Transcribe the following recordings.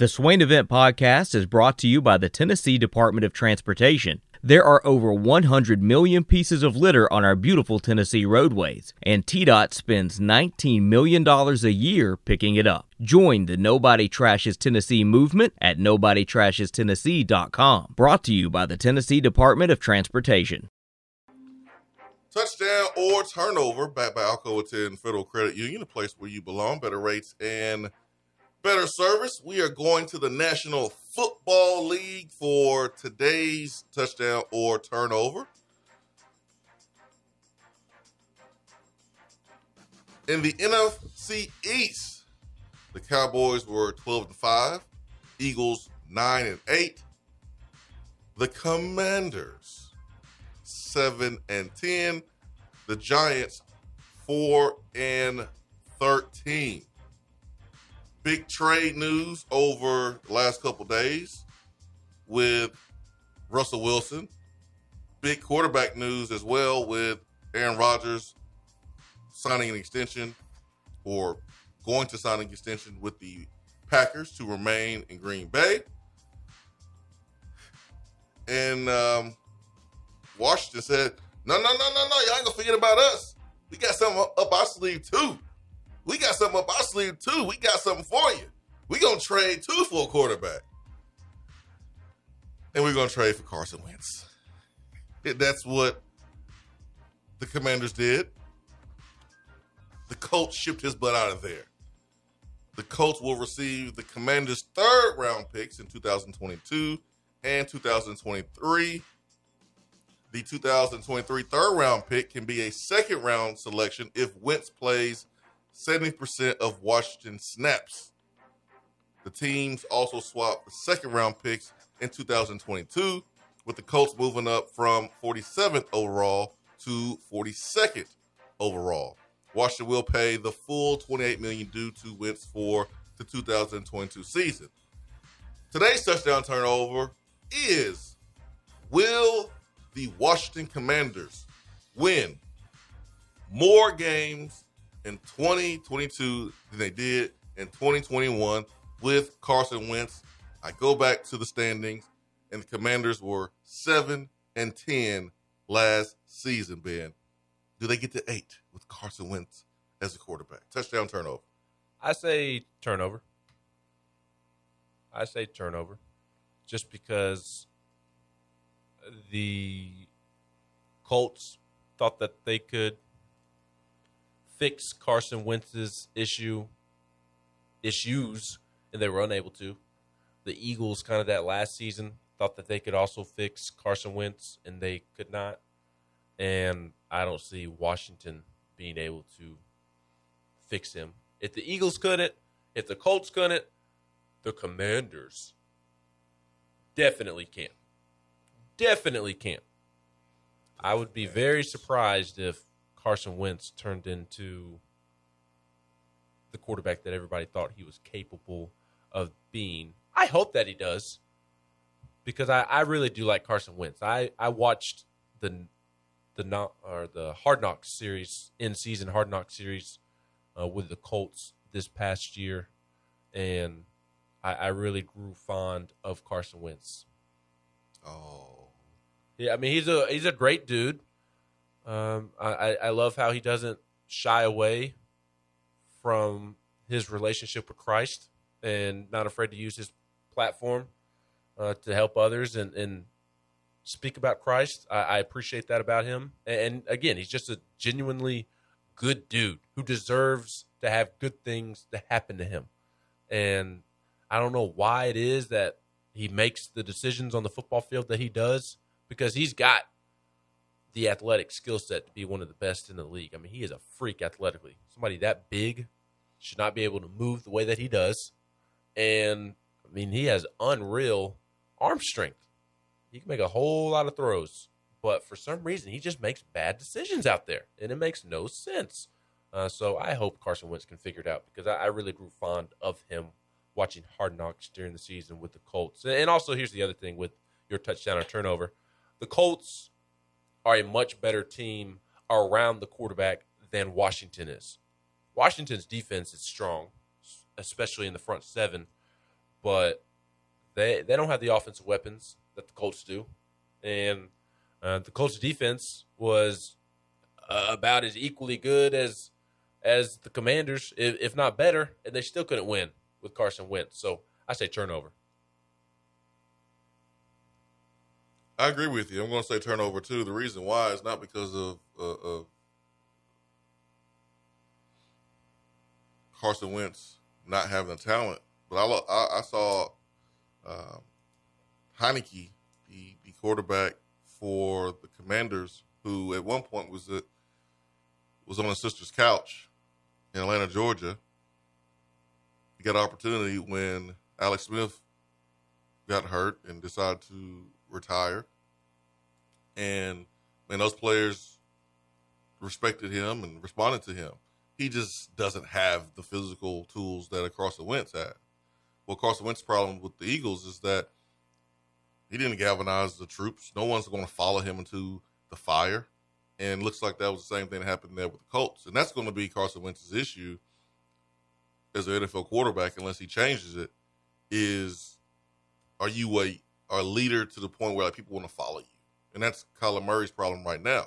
The Swain Event Podcast is brought to you by the Tennessee Department of Transportation. There are over 100 million pieces of litter on our beautiful Tennessee roadways, and TDOT spends $19 million a year picking it up. Join the Nobody Trashes Tennessee movement at NobodyTrashesTennessee.com. Brought to you by the Tennessee Department of Transportation. Touchdown or turnover, backed by Alcoa 10 Federal Credit Union, a place where you belong, better rates and better service. We are going to the National Football League for today's touchdown or turnover. In the NFC East, the Cowboys were 12-5, Eagles 9-8, the Commanders 7-10, the Giants 4-13. Big trade news over the last couple days with Russell Wilson. Big quarterback news as well with Aaron Rodgers signing an extension or going to sign an extension with the Packers to remain in Green Bay. And Washington said, no, y'all ain't gonna forget about us. We got something up our sleeve too. We got something up our sleeve, too. We got something for you. We're going to trade, too, for a quarterback. And we're going to trade for Carson Wentz. That's what the Commanders did. The Colts shipped his butt out of there. The Colts will receive the Commanders' third-round picks in 2022 and 2023. The 2023 third-round pick can be a second-round selection if Wentz plays 70% of Washington snaps. The teams also swapped the second-round picks in 2022, with the Colts moving up from 47th overall to 42nd overall. Washington will pay the full $28 million due to Wentz for the 2022 season. Today's touchdown turnover is, will the Washington Commanders win more games in 2022 than they did in 2021 with Carson Wentz? I go back to the standings, and the Commanders were 7-10 last season, Ben. Do they get to 8 with Carson Wentz as a quarterback? Touchdown, turnover. I say turnover. Just because the Colts thought that they could fix Carson Wentz's issues, and they were unable to. The Eagles, kind of that last season, thought that they could also fix Carson Wentz, and they could not. And I don't see Washington being able to fix him. If the Eagles couldn't, if the Colts couldn't, the Commanders definitely can't. I would be very surprised if Carson Wentz turned into the quarterback that everybody thought he was capable of being. I hope that he does, because I really do like Carson Wentz. I watched the Hard Knocks series, in-season Hard Knocks series with the Colts this past year, and I really grew fond of Carson Wentz. Oh, yeah. I mean, he's a great dude. I love how he doesn't shy away from his relationship with Christ and not afraid to use his platform to help others and speak about Christ. I appreciate that about him. And again, he's just a genuinely good dude who deserves to have good things to happen to him. And I don't know why it is that he makes the decisions on the football field that he does, because he's got the athletic skill set to be one of the best in the league. I mean, he is a freak athletically. Somebody that big should not be able to move the way that he does. And, I mean, he has unreal arm strength. He can make a whole lot of throws. But for some reason, he just makes bad decisions out there, and it makes no sense. So I hope Carson Wentz can figure it out, because I really grew fond of him watching Hard Knocks during the season with the Colts. And also, here's the other thing with your touchdown or turnover. The Colts are a much better team around the quarterback than Washington is. Washington's defense is strong, especially in the front seven, but they don't have the offensive weapons that the Colts do. And the Colts' defense was about as equally good as the Commanders, if not better, and they still couldn't win with Carson Wentz. So I say turnover. I agree with you. I'm going to say turnover, too. The reason why is not because of Carson Wentz not having the talent, but I saw Heinicke, the quarterback for the Commanders, who at one point was on his sister's couch in Atlanta, Georgia. He got an opportunity when Alex Smith got hurt and decided to retire. And those players respected him and responded to him. He just doesn't have the physical tools that Carson Wentz had. Well, Carson Wentz's problem with the Eagles is that he didn't galvanize the troops. No one's going to follow him into the fire. And it looks like that was the same thing that happened there with the Colts. And that's going to be Carson Wentz's issue as an NFL quarterback, unless he changes it, is are you a leader to the point where, like, people want to follow you? And that's Kyler Murray's problem right now.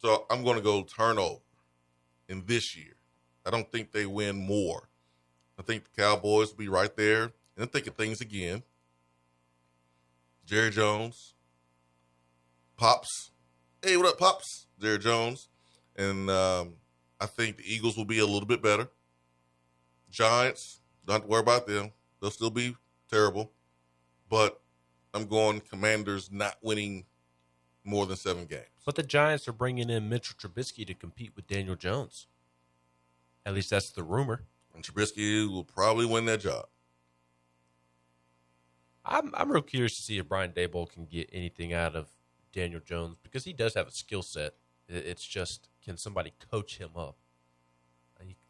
So I'm going to go turnover in this year. I don't think they win more. I think the Cowboys will be right there, and they're thinking things again. Jerry Jones, Pops. Hey, what up, Pops? Jerry Jones. And I think the Eagles will be a little bit better. Giants, don't have to worry about them. They'll still be terrible. But I'm going Commanders not winning more than 7 games. But the Giants are bringing in Mitchell Trubisky to compete with Daniel Jones. At least that's the rumor. And Trubisky will probably win that job. I'm real curious to see if Brian Daboll can get anything out of Daniel Jones, because he does have a skill set. It's just, can somebody coach him up?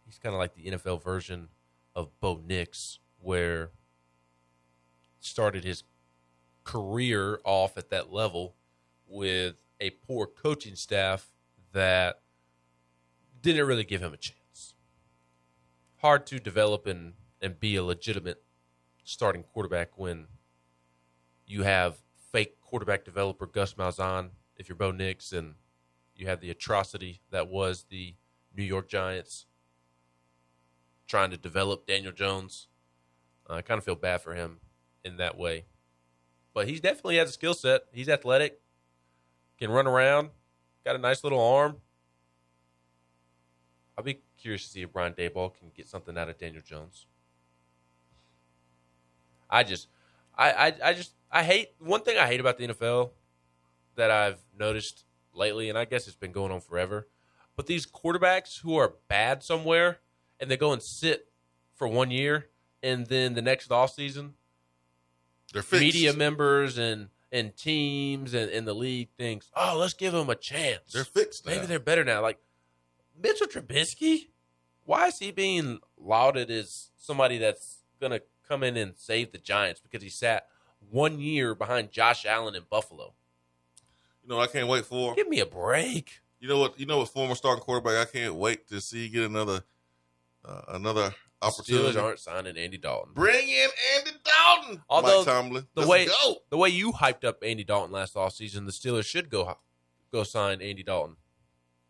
He's kind of like the NFL version of Bo Nix, where started his career off at that level with a poor coaching staff that didn't really give him a chance. Hard to develop and be a legitimate starting quarterback when you have fake quarterback developer Gus Malzahn, if you're Bo Nix, and you have the atrocity that was the New York Giants trying to develop Daniel Jones. I kind of feel bad for him in that way. But he definitely has a skill set. He's athletic, can run around, got a nice little arm. I'll be curious to see if Brian Daboll can get something out of Daniel Jones. I hate, one thing I hate about the NFL that I've noticed lately, and I guess it's been going on forever, but these quarterbacks who are bad somewhere and they go and sit for 1 year, and then the next offseason, media members and teams and the league thinks, oh, let's give them a chance. They're fixed now. Maybe they're better now. Like, Mitchell Trubisky, why is he being lauded as somebody that's going to come in and save the Giants because he sat 1 year behind Josh Allen in Buffalo? You know what I can't wait for? Give me a break. You know what former starting quarterback I can't wait to see get another opportunity. Steelers aren't signing Andy Dalton. Bring in Andy Dalton. Although Mike Tomlin, the way you hyped up Andy Dalton last offseason, the Steelers should go sign Andy Dalton.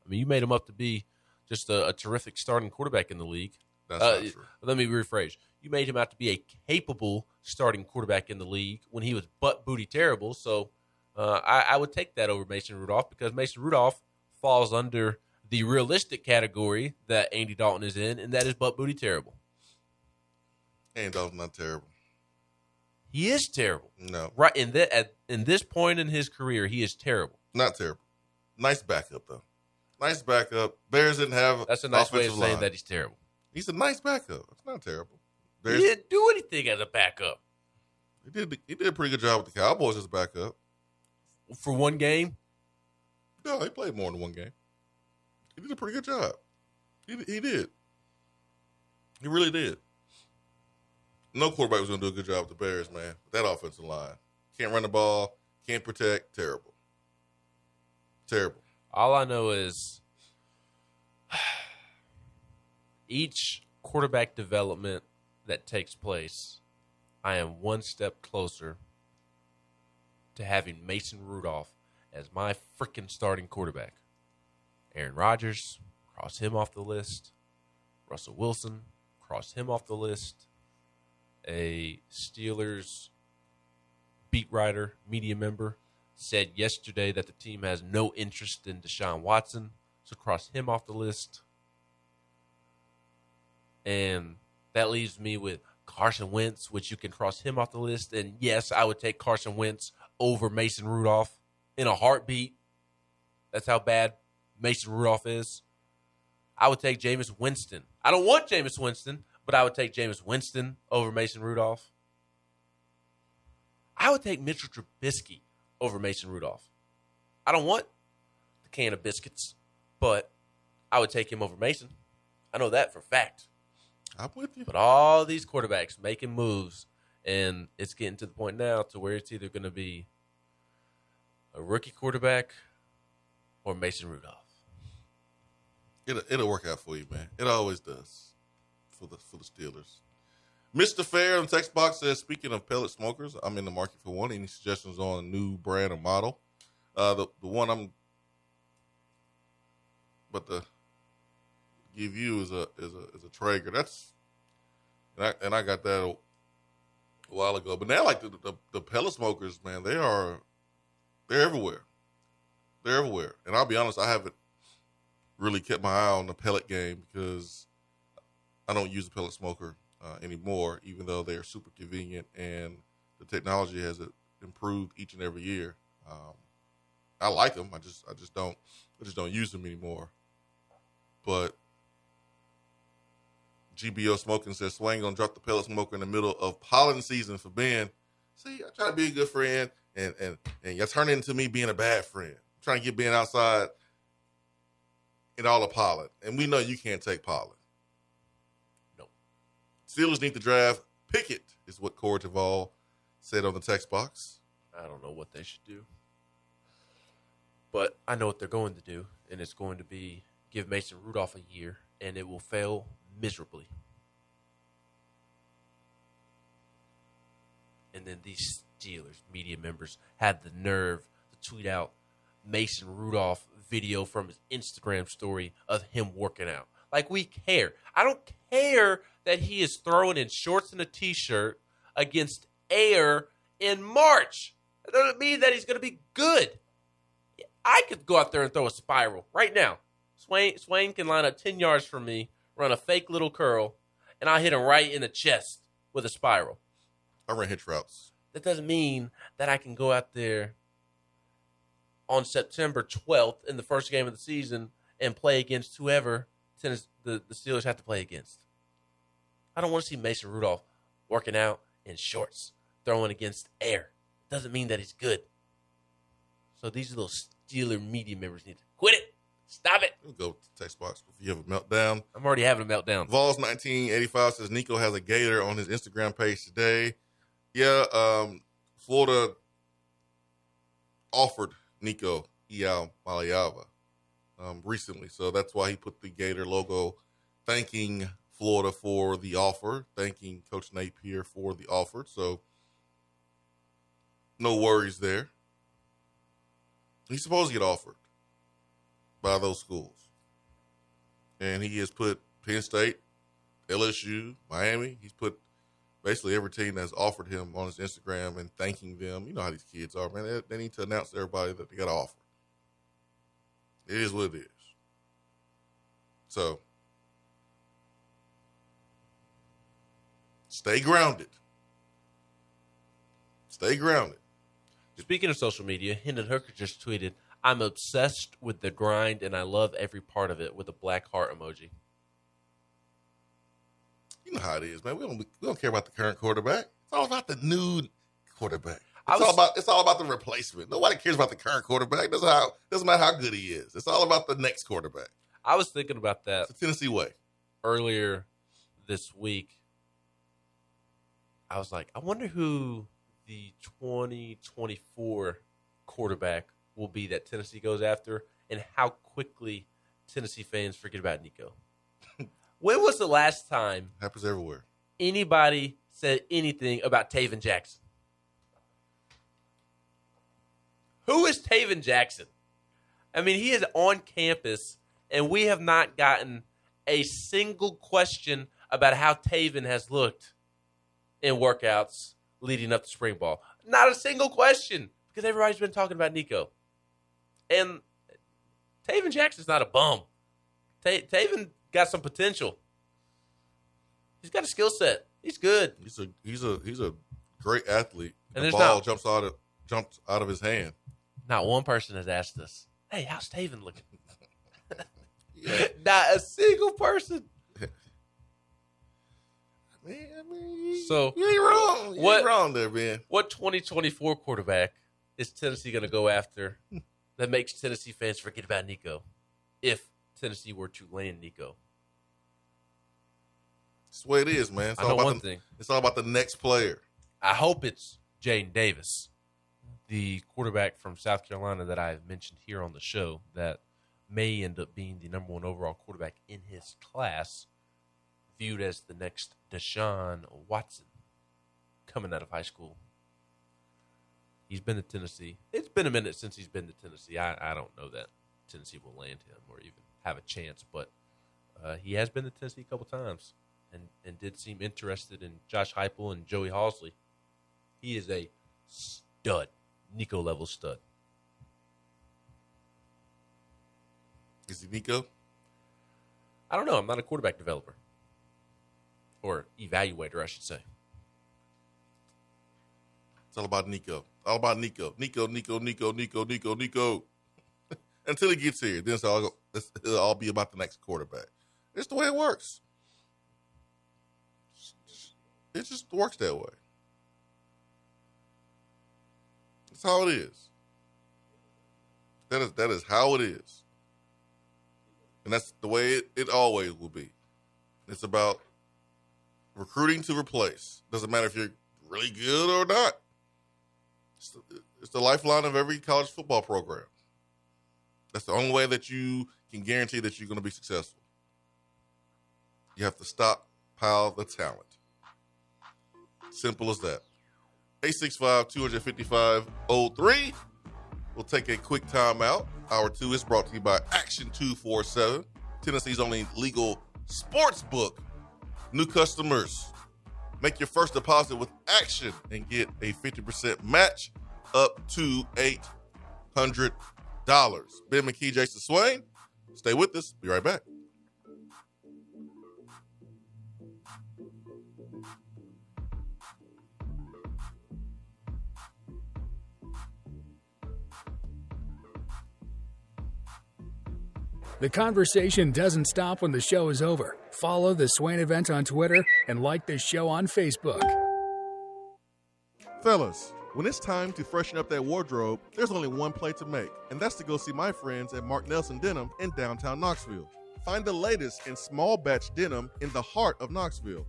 I mean, you made him up to be just a terrific starting quarterback in the league. That's not true. Let me rephrase. You made him out to be a capable starting quarterback in the league when he was butt booty terrible. So I would take that over Mason Rudolph, because Mason Rudolph falls under the realistic category that Andy Dalton is in, and that is butt booty terrible. Andy Dalton's not terrible. He is terrible. No. Right. In this point in his career, he is terrible. Not terrible. Nice backup, though. Nice backup. Bears didn't have That's a nice way of saying line. That he's terrible. He's a nice backup. It's not terrible. He didn't do anything as a backup. He did a pretty good job with the Cowboys as a backup. For one game? No, he played more than one game. He did a pretty good job. He did. He really did. No quarterback was going to do a good job with the Bears, man. That offensive line. Can't run the ball. Can't protect. Terrible. Terrible. All I know is each quarterback development that takes place I am one step closer to having Mason Rudolph as my freaking starting quarterback. Aaron Rodgers, cross him off the list. Russell Wilson, cross him off the list. A Steelers beat writer, media member, said yesterday that the team has no interest in Deshaun Watson, so cross him off the list. And that leaves me with Carson Wentz, which you can cross him off the list. And yes, I would take Carson Wentz over Mason Rudolph in a heartbeat. That's how bad Mason Rudolph is. I would take Jameis Winston. I don't want Jameis Winston, but I would take Jameis Winston over Mason Rudolph. I would take Mitchell Trubisky over Mason Rudolph. I don't want the can of biscuits, but I would take him over Mason. I know that for a fact. I'm with you. But all these quarterbacks making moves, and it's getting to the point now to where it's either going to be a rookie quarterback or Mason Rudolph. It'll work out for you, man. It always does for the Steelers. Mr. Fair on the text box says, speaking of pellet smokers, I'm in the market for one. Any suggestions on a new brand or model? The one I'm give you is a Traeger. I got that a while ago. But now, like the pellet smokers, man, they're everywhere. They're everywhere. And I'll be honest, I haven't really kept my eye on the pellet game because I don't use a pellet smoker anymore, even though they are super convenient and the technology has improved each and every year. I like them. I just don't use them anymore. But GBO Smoking says, Swain gonna drop the pellet smoker in the middle of pollen season for Ben. See, I try to be a good friend, and y'all turn into me being a bad friend. I'm trying to get Ben outside in all the pollen. And we know you can't take pollen. No. Steelers need to draft Pickett, is what Corey Duvall said on the text box. I don't know what they should do. But I know what they're going to do, and it's going to be give Mason Rudolph a year, and it will fail miserably. And then these Steelers media members had the nerve to tweet out Mason Rudolph video from his Instagram story of him working out. Like, we care. I don't care that he is throwing in shorts and a T-shirt against air in March. That doesn't mean that he's going to be good. I could go out there and throw a spiral right now. Swain can line up 10 yards from me, run a fake little curl, and I hit him right in the chest with a spiral. I run hitch routes. That doesn't mean that I can go out there on September 12th in the first game of the season and play against whoever the Steelers have to play against. I don't want to see Mason Rudolph working out in shorts, throwing against air. It doesn't mean that he's good. So these little Steeler media members need to quit it. Stop it. We'll go to the text box if you have a meltdown. I'm already having a meltdown. Vols1985 says Nico has a gator on his Instagram page today. Yeah, Florida offered Nico Eyal Malayalva recently. So that's why he put the gator logo, thanking Florida for the offer, thanking Coach Napier for the offer. So no worries there. He's supposed to get offered by those schools. And he has put Penn State, LSU, Miami. He's put basically every team that's offered him on his Instagram and thanking them. You know how these kids are, man. They need to announce to everybody that they got an offer. It is what it is. So, stay grounded. Stay grounded. Speaking of social media, Hendon Hooker just tweeted, I'm obsessed with the grind, and I love every part of it, with a black heart emoji. You know how it is, man. We don't care about the current quarterback. It's all about the new quarterback. It's all about the replacement. Nobody cares about the current quarterback. Doesn't matter how good he is. It's all about the next quarterback. I was thinking about that. It's the Tennessee way. Earlier this week, I was like, I wonder who the 2024 quarterback will be that Tennessee goes after, and how quickly Tennessee fans forget about Nico. When was the last time? Happens everywhere. Anybody said anything about Taven Jackson. Who is Taven Jackson? I mean, he is on campus, and we have not gotten a single question about how Taven has looked in workouts leading up to spring ball. Not a single question, because everybody's been talking about Nico. And Taven Jackson's not a bum. Taven got some potential. He's got a skill set. He's good. He's a great athlete. And the ball jumps out of his hand. Not one person has asked us, hey, how's Taven looking? Yeah. Not a single person. Man, so you ain't wrong. You ain't wrong there, man. What 2024 quarterback is Tennessee going to go after that makes Tennessee fans forget about Nico, if Tennessee were to land Nico? That's the way it is, man. It's all about the next player. I hope it's Jayden Davis, the quarterback from South Carolina that I've mentioned here on the show that may end up being the number one overall quarterback in his class, viewed as the next Deshaun Watson coming out of high school. He's been to Tennessee. It's been a minute since he's been to Tennessee. I don't know that Tennessee will land him or even have a chance, but he has been to Tennessee a couple times and did seem interested in Josh Heupel and Joey Halsley. He is a stud, Nico-level stud. Is he Nico? I don't know. I'm not a quarterback developer. Or evaluator, I should say. It's all about Nico. All about Nico. Nico. Until he gets here, then it'll all be about the next quarterback. It's the way it works. It just works that way. That's how it is. That is how it is. And that's the way it always will be. It's about recruiting to replace. Doesn't matter if you're really good or not. It's the lifeline of every college football program. That's the only way that you can guarantee that you're going to be successful. You have to stockpile the talent. Simple as that. 865-255-03. We'll take a quick timeout. Hour 2 is brought to you by Action 247, Tennessee's only legal sports book. New customers, make your first deposit with Action and get a 50% match up to $800. Ben McKee, Jason Swain, stay with us. Be right back. The conversation doesn't stop when the show is over. Follow the Swain Event on Twitter and like this show on Facebook. Fellas, when it's time to freshen up that wardrobe, there's only one play to make, and that's to go see my friends at Mark Nelson Denim in downtown Knoxville. Find the latest in small batch denim in the heart of Knoxville.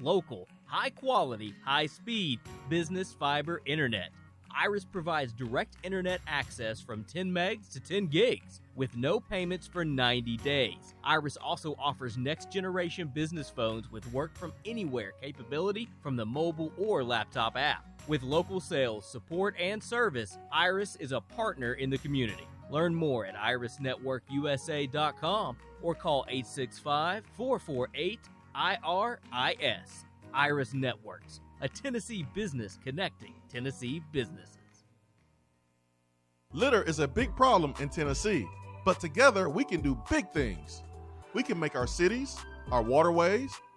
local, high-quality, high-speed business fiber internet. Iris provides direct internet access from 10 megs to 10 gigs with no payments for 90 days. Iris also offers next-generation business phones with work-from-anywhere capability from the mobile or laptop app. With local sales, support, and service, Iris is a partner in the community. Learn more at irisnetworkusa.com or call 865-448-IRIS. Iris Networks, a Tennessee business connecting Tennessee businesses. Litter is a big problem in Tennessee, but together we can do big things. We can make our cities, our waterways,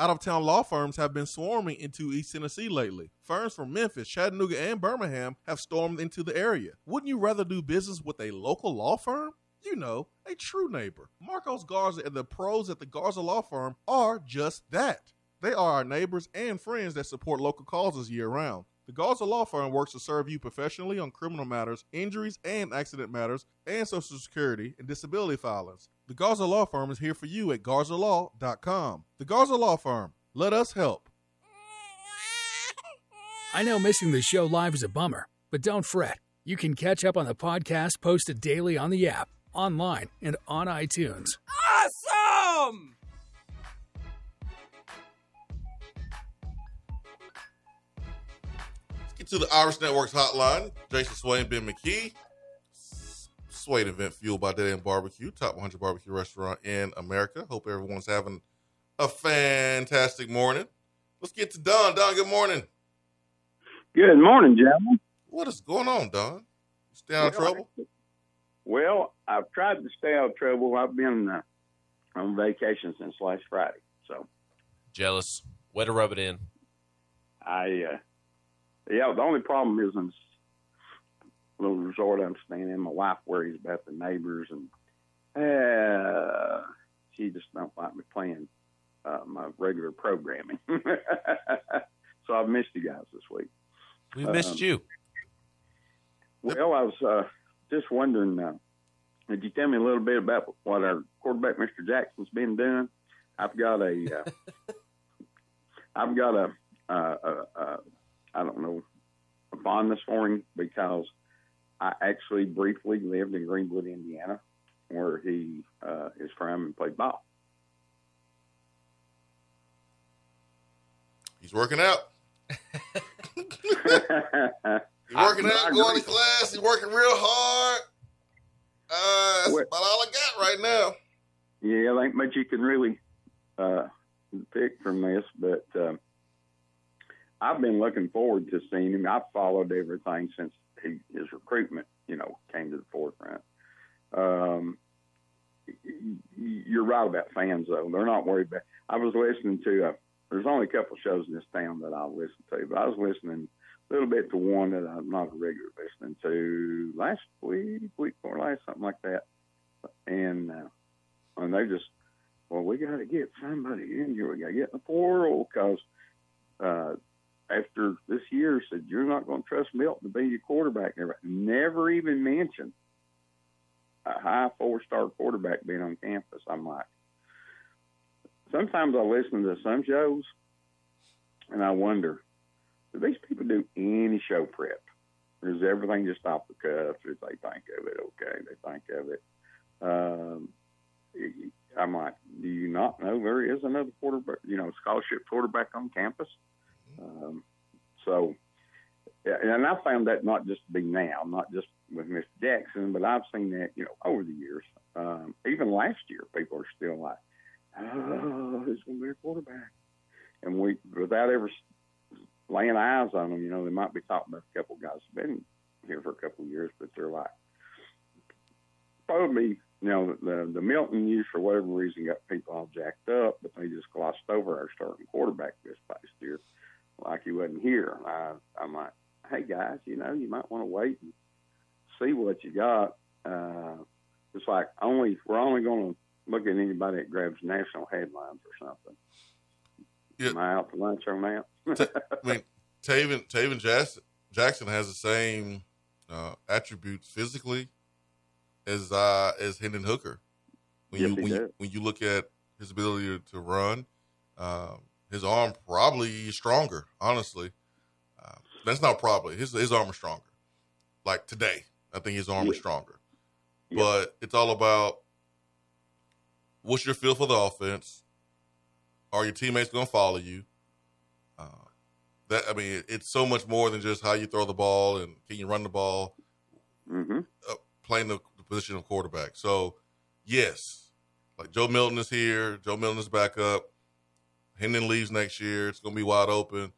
Out-of-town law firms have been swarming into East Tennessee lately. Firms from Memphis, Chattanooga, and Birmingham have stormed into the area. Wouldn't you rather do business with a local law firm? You know, a true neighbor. Marcos Garza and the pros at the Garza Law Firm are just that. They are our neighbors and friends that support local causes year-round. The Garza Law Firm works to serve you professionally on criminal matters, injuries and accident matters, and Social Security and disability filings. The Garza Law Firm is here for you at GarzaLaw.com. The Garza Law Firm. Let us help. I know missing the show live is a bummer, but don't fret. You can catch up on the podcast posted daily on the app, online, and on iTunes. Awesome! To the Iris Networks hotline. Jason Swain, Ben McKee. Swain event fueled by Dead End Barbecue, top 100 barbecue restaurant in America. Hope everyone's having a fantastic morning. Let's get to Don. Don, good morning. Good morning, gentlemen. What is going on, Don? You stay out of trouble? Well, I've tried to stay out of trouble. I've been on vacation since last Friday. So jealous. Way to rub it in. Yeah, the only problem is in a little resort I'm staying in, my wife worries about the neighbors, and she just don't like me playing my regular programming. So I've missed you guys this week. We missed you. Well, I was just wondering, could you tell me a little bit about what our quarterback, Mr. Jackson's been doing? I don't know, a fondness for him because I actually briefly lived in Greenwood, Indiana, where he is from and played ball. He's working out. Going to class. He's working real hard. That's about all I got right now. Yeah, there ain't much you can really pick from this, but I've been looking forward to seeing him. I've followed everything since his recruitment, came to the forefront. You're right about fans, though. They're not worried about. I was listening to there's only a couple shows in this town that I listen to, but I was listening a little bit to one that I'm not a regular listening to last week or last, something like that. And they just, we got to get somebody in here. We got to get in the portal because after this year said, you're not going to trust Milton to be your quarterback. Never even mentioned a high four-star quarterback being on campus. I'm like, sometimes I listen to some shows and I wonder, do these people do any show prep? Or is everything just off the cuff? If they think of it, okay, they think of it. I'm like, do you not know there is another quarterback, scholarship quarterback on campus? So, and I found that not just to be now, not just with Mr. Jackson, but I've seen that, over the years. Even last year, people are still like, who's going to be a quarterback? And without ever laying eyes on them, they might be talking about a couple guys who've been here for a couple of years, but they're like, probably, the Milton news for whatever reason got people all jacked up, but they just glossed over our starting quarterback this past year. Like he wasn't here. I'm like, hey guys, you might want to wait and see what you got. It's like we're only going to look at anybody that grabs national headlines or something. Yeah. Am I out to lunch or am I out? I mean, Taven Jackson has the same attributes physically as Hendon Hooker. When you look at his ability to run, his arm probably is stronger. Honestly, that's not probably his arm is stronger. Like today, I think his arm is stronger. Yeah. But it's all about what's your feel for the offense. Are your teammates going to follow you? It's so much more than just how you throw the ball and can you run the ball. Mm-hmm. Playing the position of quarterback. So, yes, like Joe Milton is here. Joe Milton is back up. Hendon leaves next year. It's going to be wide open.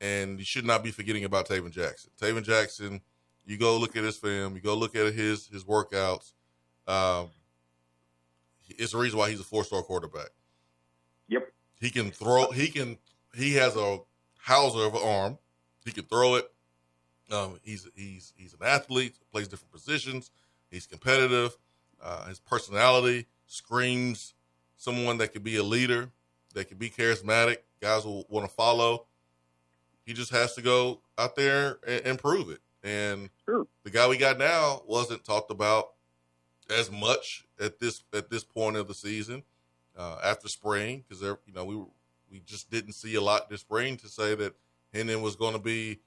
And you should not be forgetting about Taven Jackson. Taven Jackson, you go look at his film. You go look at his workouts. It's the reason why he's a four-star quarterback. Yep. He can throw. He has a howitzer of an arm. He can throw it. He's an athlete. Plays different positions. He's competitive. His personality screams someone that could be a leader, that could be charismatic. Guys will want to follow. He just has to go out there and prove it. And sure, the guy we got now wasn't talked about as much at this point of the season. After spring, because we just didn't see a lot this spring to say that Hendon was going to be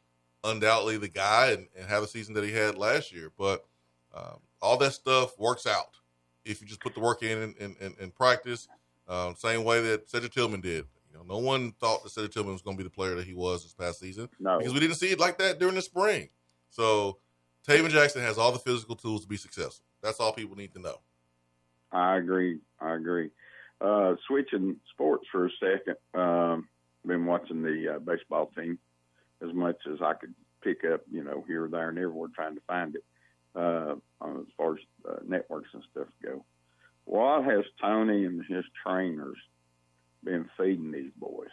undoubtedly the guy and have the season that he had last year. But all that stuff works out if you just put the work in and practice. Same way that Cedric Tillman did. No one thought that Cedric Tillman was going to be the player that he was this past season because we didn't see it like that during the spring. So Taven Jackson has all the physical tools to be successful. That's all people need to know. I agree. Switching sports for a second, been watching the baseball team as much as I could pick up, here, or there, and everywhere, trying to find it as far as networks and stuff go. What has Tony and his trainers been feeding these boys?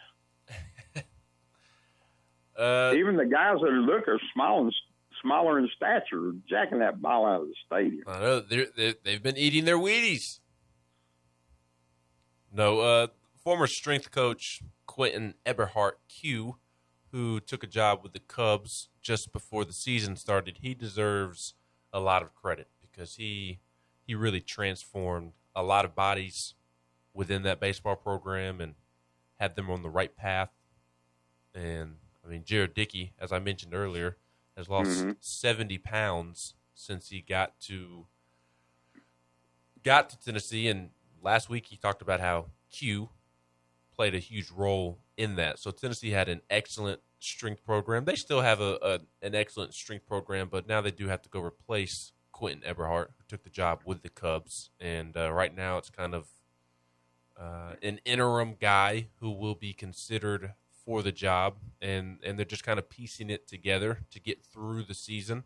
Even the guys that look are smaller in stature, jacking that ball out of the stadium. I know they've been eating their Wheaties. No, former strength coach Quentin Eberhardt, Q, who took a job with the Cubs just before the season started, he deserves a lot of credit because he really transformed a lot of bodies within that baseball program and had them on the right path. And, Jared Dickey, as I mentioned earlier, has lost 70 pounds since he got to Tennessee, and last week he talked about how Q played a huge role in that. So Tennessee had an excellent strength program. They still have an excellent strength program, but now they do have to go replace Quentin Eberhardt, who took the job with the Cubs. And right now it's kind of an interim guy who will be considered for the job. And they're just kind of piecing it together to get through the season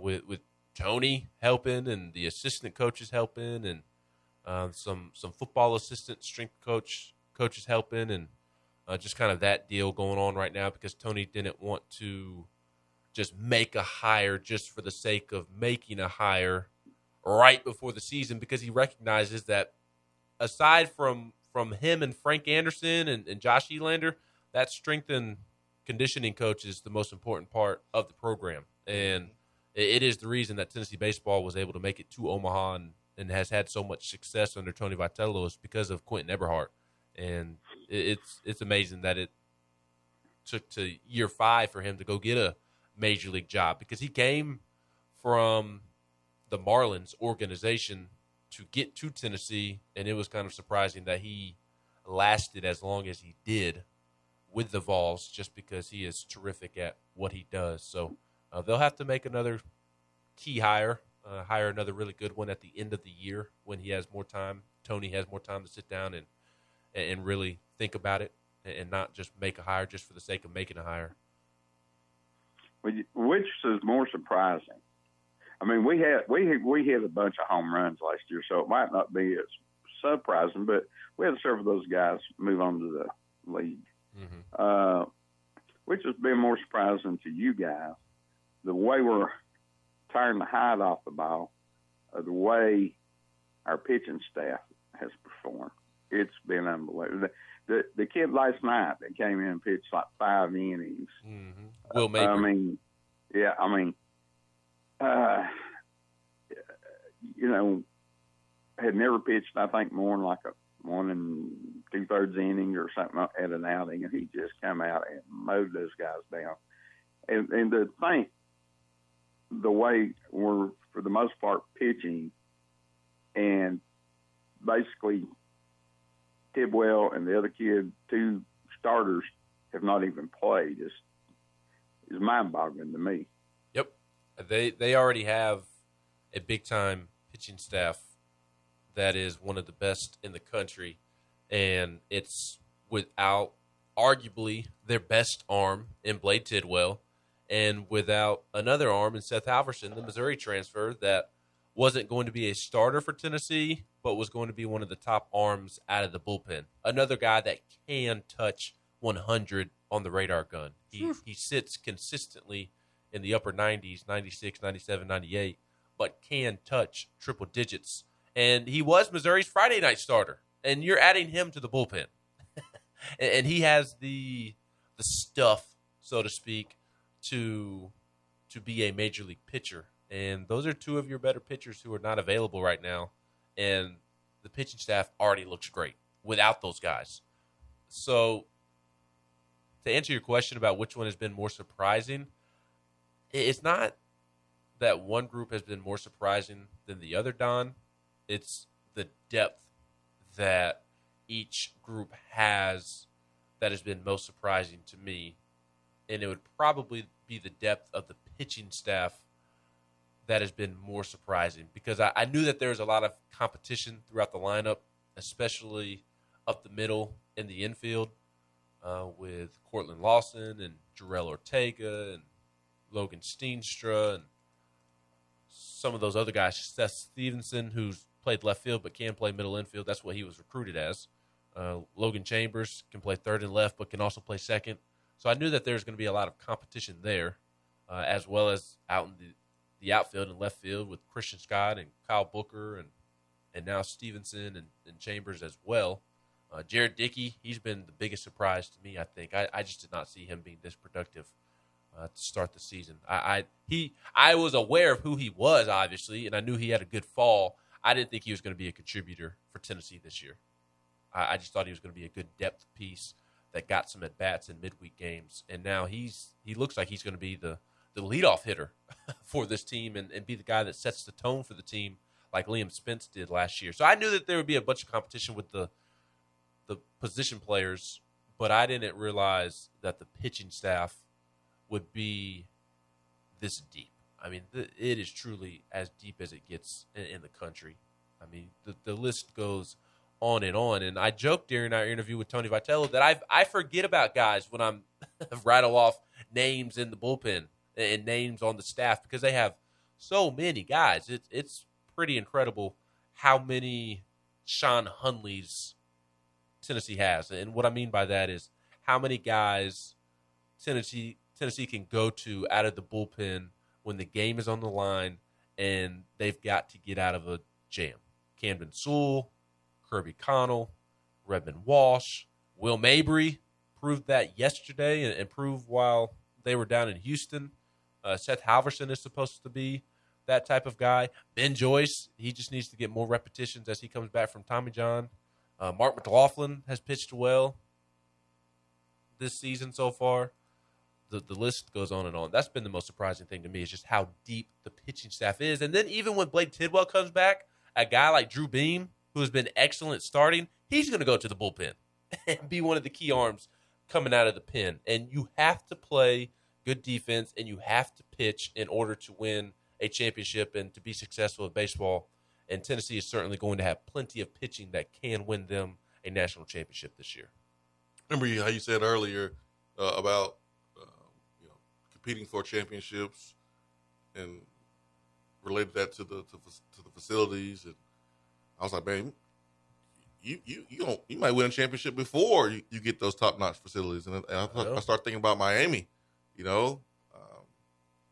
with Tony helping and the assistant coaches helping and some football assistant strength coaches helping, and just kind of that deal going on right now because Tony didn't want to just make a hire just for the sake of making a hire right before the season because he recognizes that aside from him and Frank Anderson and Josh Elander, that strength and conditioning coach is the most important part of the program. And it is the reason that Tennessee baseball was able to make it to Omaha and has had so much success under Tony Vitello is because of Quentin Eberhardt. And it's amazing that it took to year 5 for him to go get a major league job because he came from the Marlins organization to get to Tennessee, and it was kind of surprising that he lasted as long as he did with the Vols just because he is terrific at what he does. So they'll have to make another key hire. Hire another really good one at the end of the year when he has more time. Tony has more time to sit down and really think about it and not just make a hire just for the sake of making a hire. Which is more surprising? We hit a bunch of home runs last year, so it might not be as surprising, but we had several of those guys move on to the league. Mm-hmm. Which has been more surprising to you guys, the way we're tearing the hide off the ball of the way our pitching staff has performed. It's been unbelievable. The kid last night that came in and pitched like 5 innings. Mm-hmm. Will Maker. Had never pitched, I think, more than like a 1 2/3 inning or something at an outing, and he just come out and mowed those guys down. And to think the way we're, for the most part, pitching, and basically Tidwell and the other kid, 2 starters, have not even played is mind-boggling to me. Yep. They already have a big-time pitching staff that is one of the best in the country, and it's without arguably their best arm in Blake Tidwell and without another arm in Seth Alverson, the Missouri transfer, that wasn't going to be a starter for Tennessee but was going to be one of the top arms out of the bullpen. Another guy that can touch 100 on the radar gun. He sits consistently in the upper 90s, 96, 97, 98, but can touch triple digits. And he was Missouri's Friday night starter, and you're adding him to the bullpen. And he has the stuff, so to speak, to be a major league pitcher. And those are 2 of your better pitchers who are not available right now. And the pitching staff already looks great without those guys. So to answer your question about which one has been more surprising, it's not that one group has been more surprising than the other, Don. It's the depth that each group has that has been most surprising to me. And it would probably be the depth of the pitching staff that has been more surprising, because I knew that there was a lot of competition throughout the lineup, especially up the middle in the infield with Cortland Lawson and Jarrell Ortega and Logan Steenstra and some of those other guys, Seth Stevenson, who's played left field but can play middle infield. That's what he was recruited as. Logan Chambers can play third and left but can also play second. So I knew that there was going to be a lot of competition there, as well as out in the outfield and left field with Christian Scott and Kyle Booker and now Stevenson and Chambers as well. Jared Dickey, he's been the biggest surprise to me, I think. I just did not see him being this productive to start the season. I was aware of who he was, obviously, and I knew he had a good fall. I didn't think he was going to be a contributor for Tennessee this year. I just thought he was going to be a good depth piece that got some at-bats in midweek games. And now he looks like he's going to be the leadoff hitter for this team and be the guy that sets the tone for the team like Liam Spence did last year. So I knew that there would be a bunch of competition with the position players, but I didn't realize that the pitching staff would be this deep. I mean, it is truly as deep as it gets in the country. I mean, the list goes on. And I joked during our interview with Tony Vitello that I forget about guys when I'm rattle off names in the bullpen and names on the staff, because they have so many guys. It's pretty incredible how many Sean Hunleys Tennessee has. And what I mean by that is how many guys Tennessee can go to out of the bullpen when the game is on the line and they've got to get out of a jam. Camden Sewell, Kirby Connell, Redmond Walsh, Will Mabry proved that yesterday and proved while they were down in Houston. Seth Halverson is supposed to be that type of guy. Ben Joyce, he just needs to get more repetitions as he comes back from Tommy John. Mark McLaughlin has pitched well this season so far. The list goes on and on. That's been the most surprising thing to me, is just how deep the pitching staff is. And then even when Blake Tidwell comes back, a guy like Drew Beam, who has been excellent starting, he's going to go to the bullpen and be one of the key arms coming out of the pen. And you have to play good defense, and you have to pitch in order to win a championship and to be successful in baseball. And Tennessee is certainly going to have plenty of pitching that can win them a national championship this year. Remember how you said earlier about competing for championships, and related that to the facilities, and I was like, man, you might win a championship before you get those top notch facilities, and I start thinking about Miami.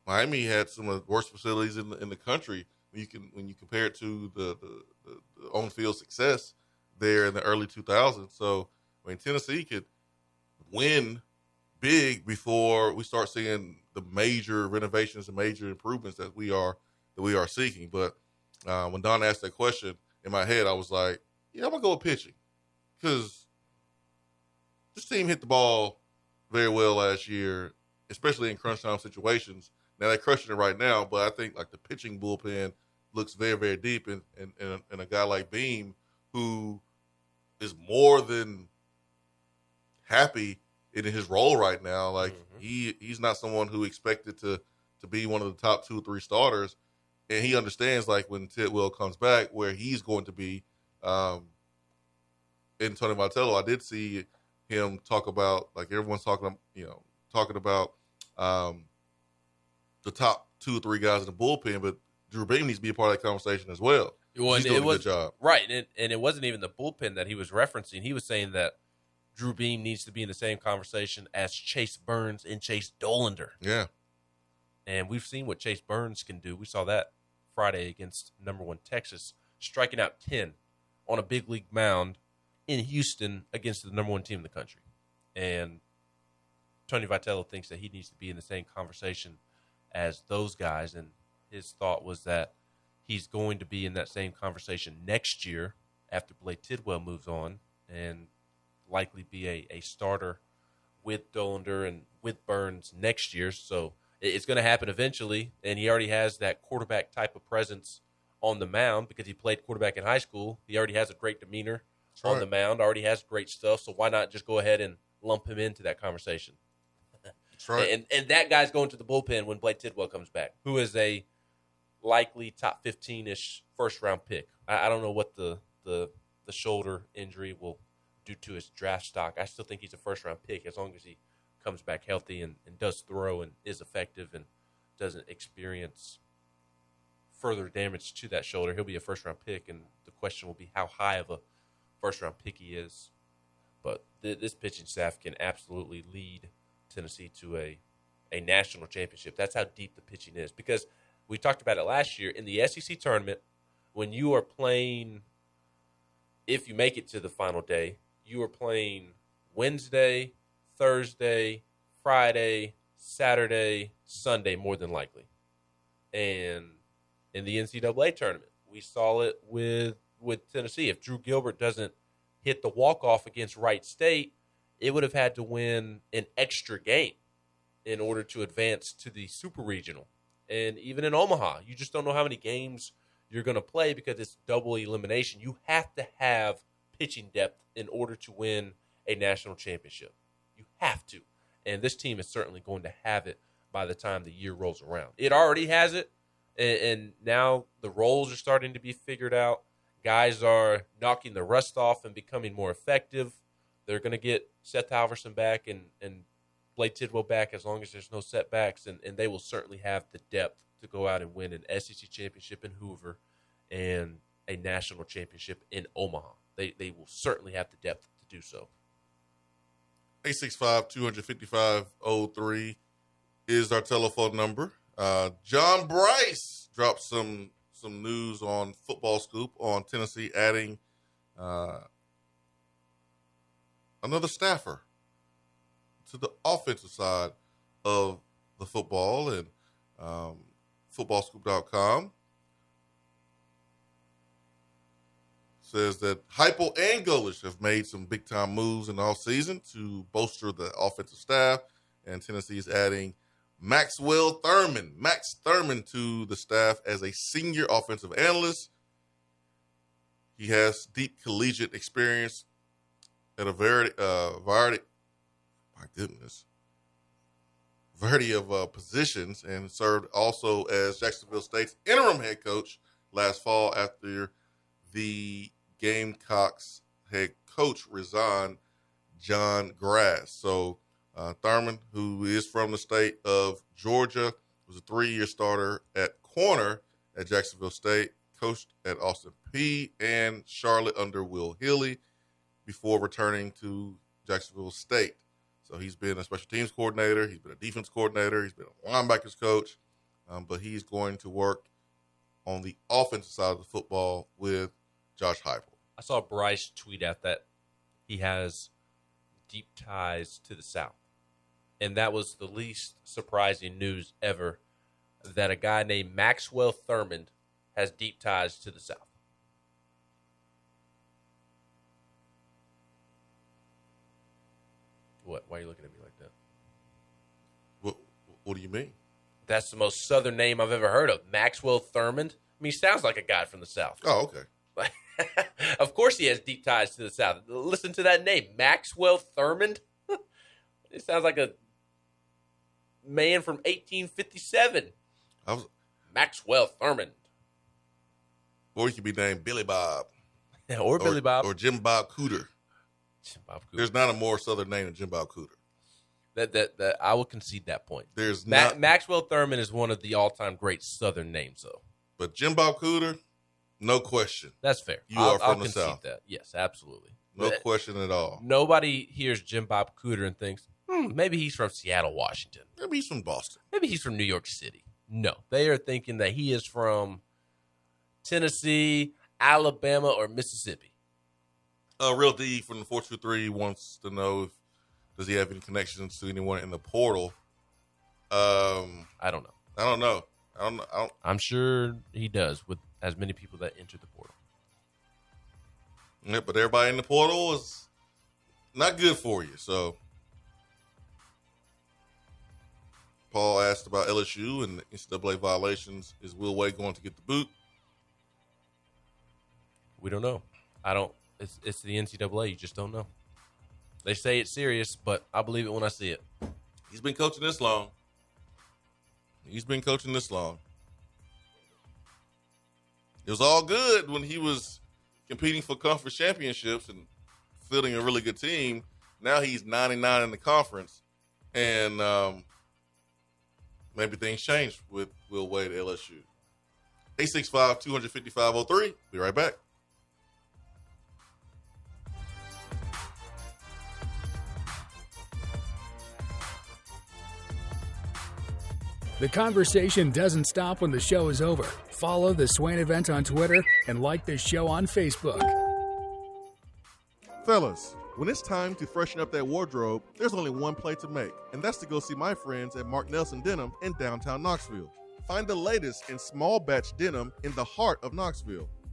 Miami had some of the worst facilities in the country. when you compare it to the on-field success there in the early 2000s. So, I mean, Tennessee could win big before we start seeing the major renovations and major improvements that we are seeking. But when Don asked that question, in my head I was like, yeah, I'm going to go with pitching because this team hit the ball very well last year, especially in crunch time situations. Now they're crushing it right now, but I think like the pitching bullpen looks very, very deep, and a guy like Beam, who is more than happy in his role right now. Like he's not someone who expected to be one of the top 2 or 3 starters, and he understands like when Tidwell comes back where he's going to be. And Tony Vitello, I did see him talk about like everyone's talking about the top 2 or 3 guys in the bullpen, but Drew Beam needs to be a part of that conversation as well. Well, he's doing a good job. Right, and it wasn't even the bullpen that he was referencing. He was saying that Drew Beam needs to be in the same conversation as Chase Burns and Chase Dolander. Yeah. And we've seen what Chase Burns can do. We saw that Friday against #1 Texas, striking out 10 on a big league mound in Houston against the #1 team in the country. And Tony Vitello thinks that he needs to be in the same conversation as those guys, and his thought was that he's going to be in that same conversation next year after Blake Tidwell moves on and likely be a starter with Dolander and with Burns next year. So it's going to happen eventually, and he already has that quarterback type of presence on the mound because he played quarterback in high school. He already has a great demeanor on the mound, already has great stuff, so why not just go ahead and lump him into that conversation? That's right. And that guy's going to the bullpen when Blake Tidwell comes back, who is a likely top 15-ish first-round pick. I don't know what the shoulder injury will do to his draft stock. I still think he's a first-round pick as long as he comes back healthy and does throw and is effective and doesn't experience further damage to that shoulder. He'll be a first-round pick, and the question will be how high of a first-round pick he is. But this pitching staff can absolutely lead Tennessee to a national championship. That's how deep the pitching is. Because we talked about it last year in the SEC tournament, when you are playing, if you make it to the final day, you are playing Wednesday, Thursday, Friday, Saturday, Sunday, more than likely. And in the NCAA tournament, we saw it with Tennessee. If Drew Gilbert doesn't hit the walk-off against Wright State, it would have had to win an extra game in order to advance to the Super Regional. And even in Omaha, you just don't know how many games you're going to play because it's double elimination. You have to have pitching depth in order to win a national championship. You have to. And this team is certainly going to have it by the time the year rolls around. It already has it, and now the roles are starting to be figured out. Guys are knocking the rust off and becoming more effective. They're going to get Seth Alverson back and Blake Tidwell back as long as there's no setbacks, and they will certainly have the depth to go out and win an SEC championship in Hoover and a national championship in Omaha. They will certainly have the depth to do so. 865-255-03 is our telephone number. John Bryce dropped some news on Football Scoop on Tennessee adding another staffer to the offensive side of the football, and footballscoop.com says that Heupel and Gullish have made some big-time moves in the offseason to bolster the offensive staff, and Tennessee is adding Maxwell Thurman, Max Thurman, to the staff as a senior offensive analyst. He has deep collegiate experience at a variety of positions, and served also as Jacksonville State's interim head coach last fall after the Gamecocks head coach resigned, John Grass. So Thurman, who is from the state of Georgia, was a 3-year starter at corner at Jacksonville State, coached at Austin Peay and Charlotte under Will Healy before returning to Jacksonville State. So he's been a special teams coordinator. He's been a defense coordinator. He's been a linebackers coach. But he's going to work on the offensive side of the football with Josh Heupel. I saw Bryce tweet out that he has deep ties to the South. And that was the least surprising news ever, that a guy named Maxwell Thurman has deep ties to the South. What? Why are you looking at me like that? What do you mean? That's the most Southern name I've ever heard of. Maxwell Thurman. I mean, he sounds like a guy from the South. Oh, okay. Of course he has deep ties to the South. Listen to that name, Maxwell Thurman. It sounds like a man from 1857. Maxwell Thurman. Or he could be named Billy Bob. Yeah, or Billy Bob. Or Jim Bob Cooter. Jim Bob Cooter. There's not a more Southern name than Jim Bob Cooter. That I will concede that point. There's not. Maxwell Thurman is one of the all-time great Southern names, though. But Jim Bob Cooter, no question. That's fair. I'll concede that. Yes, absolutely. No question at all. Nobody hears Jim Bob Cooter and thinks, maybe he's from Seattle, Washington. Maybe he's from Boston. Maybe he's from New York City. No, they are thinking that he is from Tennessee, Alabama, or Mississippi. Real D from the 423 wants to know if does he have any connections to anyone in the portal? I don't know. I'm sure he does with as many people that enter the portal. Yeah, but everybody in the portal is not good for you. So Paul asked about LSU and the NCAA violations. Is Will Wade going to get the boot? We don't know. It's the NCAA. You just don't know. They say it's serious, but I believe it when I see it. He's been coaching this long. It was all good when he was competing for conference championships and fielding a really good team. Now he's 99 in the conference, and maybe things changed with Will Wade at LSU. 865-255-03. Be right back. The conversation doesn't stop when the show is over. Follow the Swain Event on Twitter and like this show on Facebook. Fellas, when it's time to freshen up that wardrobe, there's only one play to make, and that's to go see my friends at Mark Nelson Denim in downtown Knoxville. Find the latest in small batch denim in the heart of Knoxville.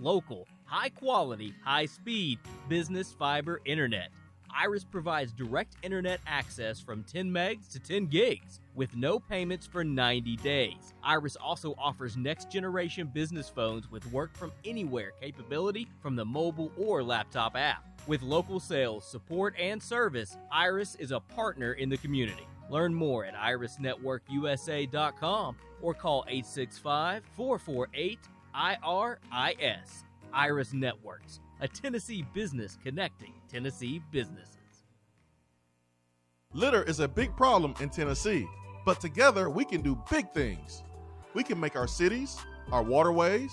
local, high-quality, high-speed business fiber internet. Iris provides direct internet access from 10 megs to 10 gigs with no payments for 90 days. Iris also offers next-generation business phones with work-from-anywhere capability from the mobile or laptop app. With local sales, support, and service, Iris is a partner in the community. Learn more at irisnetworkusa.com or call 865-448-448. IRIS, Iris Networks, a Tennessee business connecting Tennessee businesses. Litter is a big problem in Tennessee, but together we can do big things. We can make our cities, our waterways,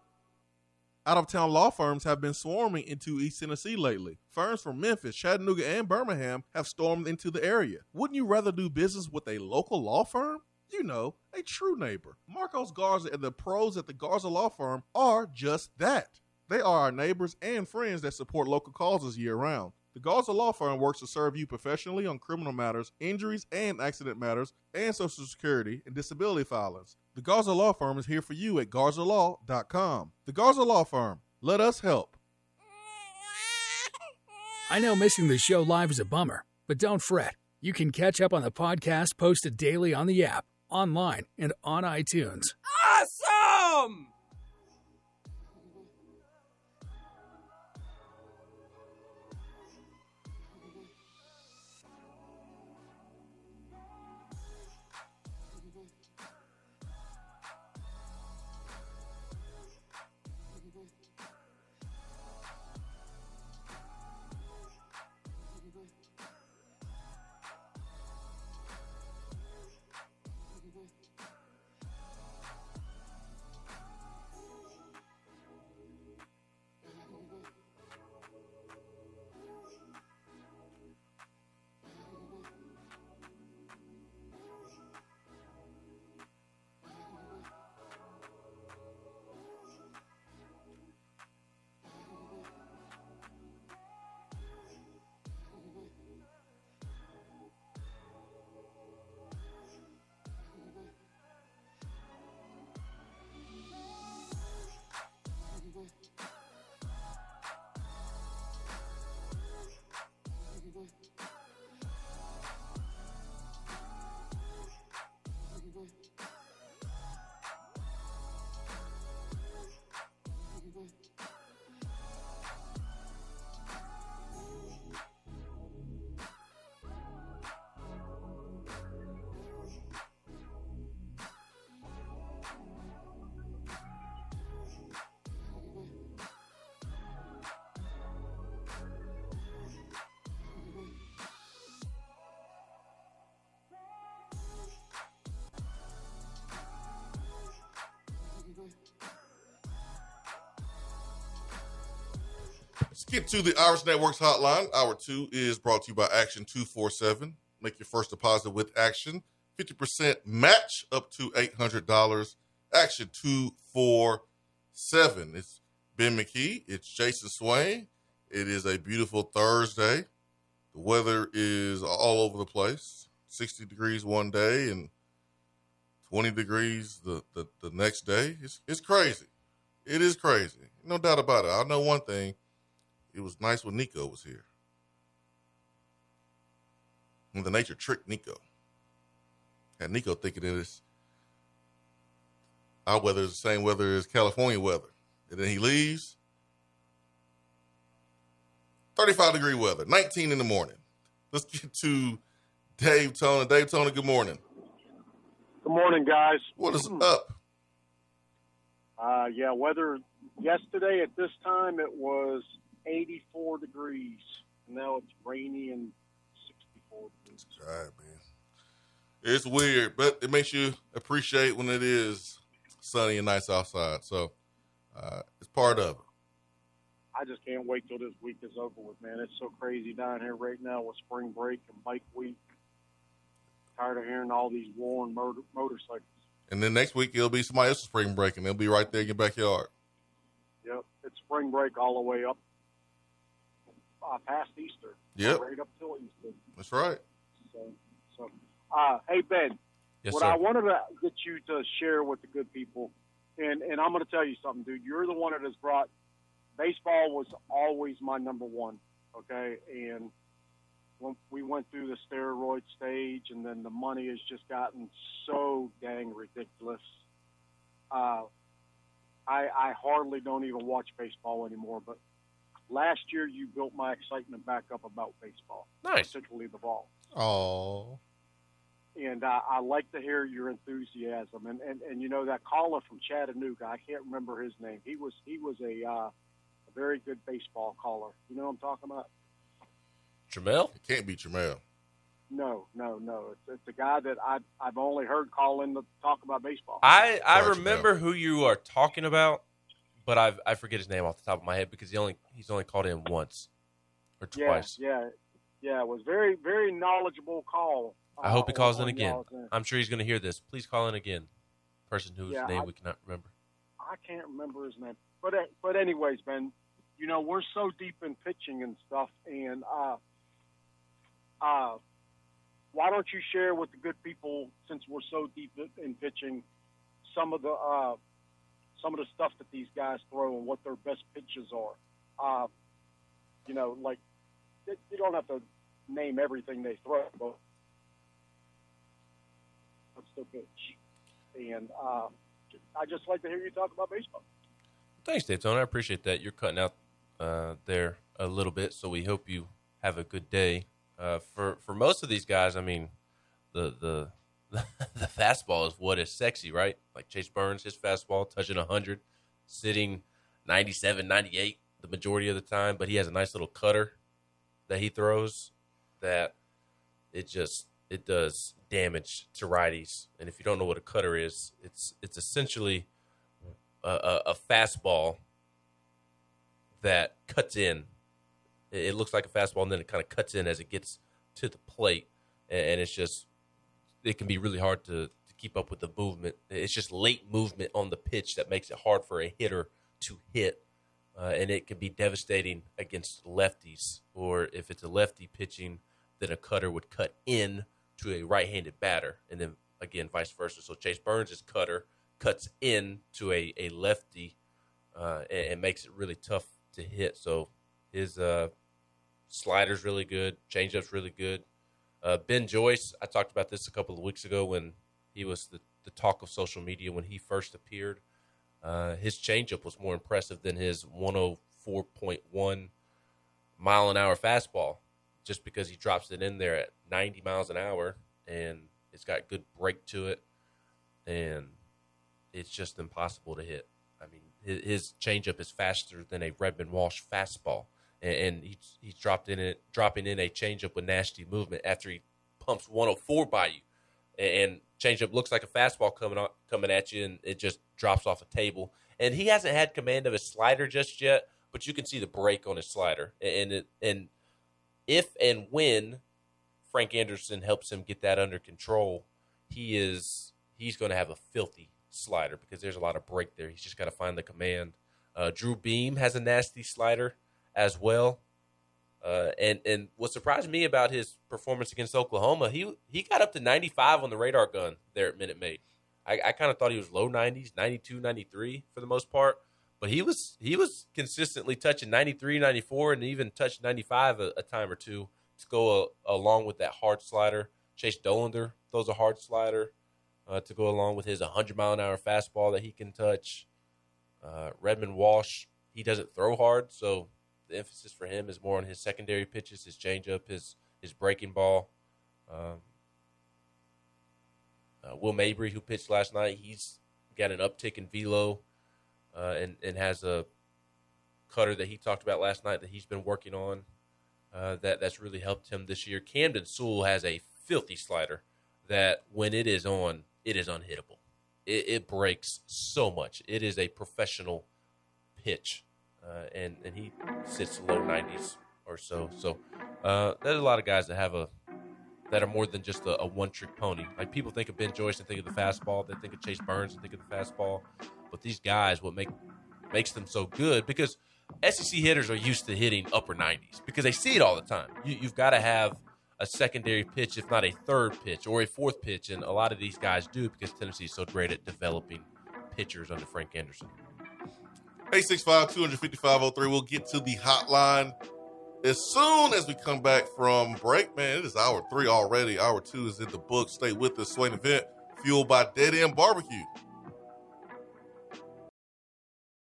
Out-of-town law firms have been swarming into East Tennessee lately. Firms from Memphis, Chattanooga, and Birmingham have stormed into the area. Wouldn't you rather do business with a local law firm? You know, a true neighbor. Marcos Garza and the pros at the Garza Law Firm are just that. They are our neighbors and friends that support local causes year-round. The Garza Law Firm works to serve you professionally on criminal matters, injuries and accident matters, and Social Security and disability filings. The Garza Law Firm is here for you at GarzaLaw.com. The Garza Law Firm, let us help. I know missing the show live is a bummer, but don't fret. You can catch up on the podcast posted daily on the app, online, and on iTunes. Awesome! Skip to the Iris Networks hotline. Hour 2 is brought to you by Action 247. Make your first deposit with Action. 50% match up to $800. Action 247. It's Ben McKee. It's Jason Swain. It is a beautiful Thursday. The weather is all over the place. 60 degrees one day and 20 degrees the next day. It's crazy. It is crazy. No doubt about it. I know one thing. It was nice when Nico was here. When the nature tricked Nico. Had Nico thinking it is our weather is the same weather as California weather. And then he leaves. 35 degree weather, 19 in the morning. Let's get to Dave Toner. Dave Toner, good morning. Good morning, guys. What is up? Weather yesterday at this time, it was 84 degrees. Now it's rainy and 64 degrees. All right, man. It's weird, but it makes you appreciate when it is sunny and nice outside. So it's part of it. I just can't wait till this week is over with, man. It's so crazy down here right now with spring break and bike week. Tired of hearing all these worn motorcycles. And then next week it'll be somebody else's spring break, and they'll be right there in your backyard. Yep, it's spring break all the way up. Past Easter. Yep. Right up till Easter. That's right. So, hey, Ben. Yes, what sir. I wanted to get you to share with the good people, and I'm going to tell you something, dude. You're the one that has brought – baseball was always my number one, okay? And when we went through the steroid stage, and then the money has just gotten so dang ridiculous. I hardly don't even watch baseball anymore, but – Last year, you built my excitement back up about baseball. Nice. Particularly the ball. Oh. And I like to hear your enthusiasm. And you know, that caller from Chattanooga, I can't remember his name. He was a very good baseball caller. You know what I'm talking about? Jamel? It can't be Jamel. No. It's a guy that I've only heard call in to talk about baseball. I remember who you are talking about, but I forget his name off the top of my head because he's only called in once or twice. Yeah. It was very, very knowledgeable call. I hope he calls in again. I'm sure he's going to hear this. Please call in again. Person whose name we cannot remember. I can't remember his name. But anyways, Ben, you know, we're so deep in pitching and stuff, and why don't you share with the good people, since we're so deep in pitching, some of the stuff that these guys throw and what their best pitches are. You know, like, you don't have to name everything they throw, but what's their pitch? And I just like to hear you talk about baseball. Thanks, Dave Tone. I appreciate that. You're cutting out there a little bit, so we hope you have a good day. For most of these guys, I mean, the fastball is what is sexy, right? Like Chase Burns, his fastball touching 100, sitting 97, 98 the majority of the time, but he has a nice little cutter that he throws that it does damage to righties. And if you don't know what a cutter is, it's essentially a fastball that cuts in. It looks like a fastball, and then it kind of cuts in as it gets to the plate, and it's just it can be really hard to keep up with the movement. It's just late movement on the pitch that makes it hard for a hitter to hit, and it can be devastating against lefties, or if it's a lefty pitching, then a cutter would cut in to a right-handed batter, and then, again, vice versa. So Chase Burns' cutter cuts in to a lefty and makes it really tough to hit. So his slider's really good. Changeup's really good. Ben Joyce, I talked about this a couple of weeks ago when he was the talk of social media when he first appeared. His changeup was more impressive than his 104.1 mile an hour fastball, just because he drops it in there at 90 miles an hour and it's got good break to it, and it's just impossible to hit. I mean, his changeup is faster than a Redmond Walsh fastball. And he's dropping in a changeup with nasty movement after he pumps 104 by you, and changeup looks like a fastball coming at you, and it just drops off a table. And he hasn't had command of his slider just yet, but you can see the break on his slider. And if and when Frank Anderson helps him get that under control, he's going to have a filthy slider because there's a lot of break there. He's just got to find the command. Drew Beam has a nasty slider as well, and what surprised me about his performance against Oklahoma, he got up to 95 on the radar gun there at Minute Maid. I kind of thought he was low 90s, 92, 93 for the most part, but he was consistently touching 93, 94, and even touched 95 a time or two to go along with that hard slider. Chase Dolander throws a hard slider to go along with his 100-mile-an-hour fastball that he can touch. Redmond Walsh, he doesn't throw hard, so the emphasis for him is more on his secondary pitches, his changeup, his breaking ball. Will Mabry, who pitched last night, he's got an uptick in velo and has a cutter that he talked about last night that he's been working on that's really helped him this year. Camden Sewell has a filthy slider that when it is on, it is unhittable. It breaks so much. It is a professional pitch. And he sits low 90s or so. So there's a lot of guys that that are more than just a one-trick pony. Like, people think of Ben Joyce and think of the fastball. They think of Chase Burns and think of the fastball. But these guys, what makes them so good, because SEC hitters are used to hitting upper 90s because they see it all the time. You've got to have a secondary pitch, if not a third pitch or a fourth pitch, and a lot of these guys do because Tennessee is so great at developing pitchers under Frank Anderson. 865-255-03. We'll get to the hotline as soon as we come back from break. Man, it is hour 3 already. Hour 2 is in the book. Stay with us. Swain Event, fueled by Dead End Barbecue.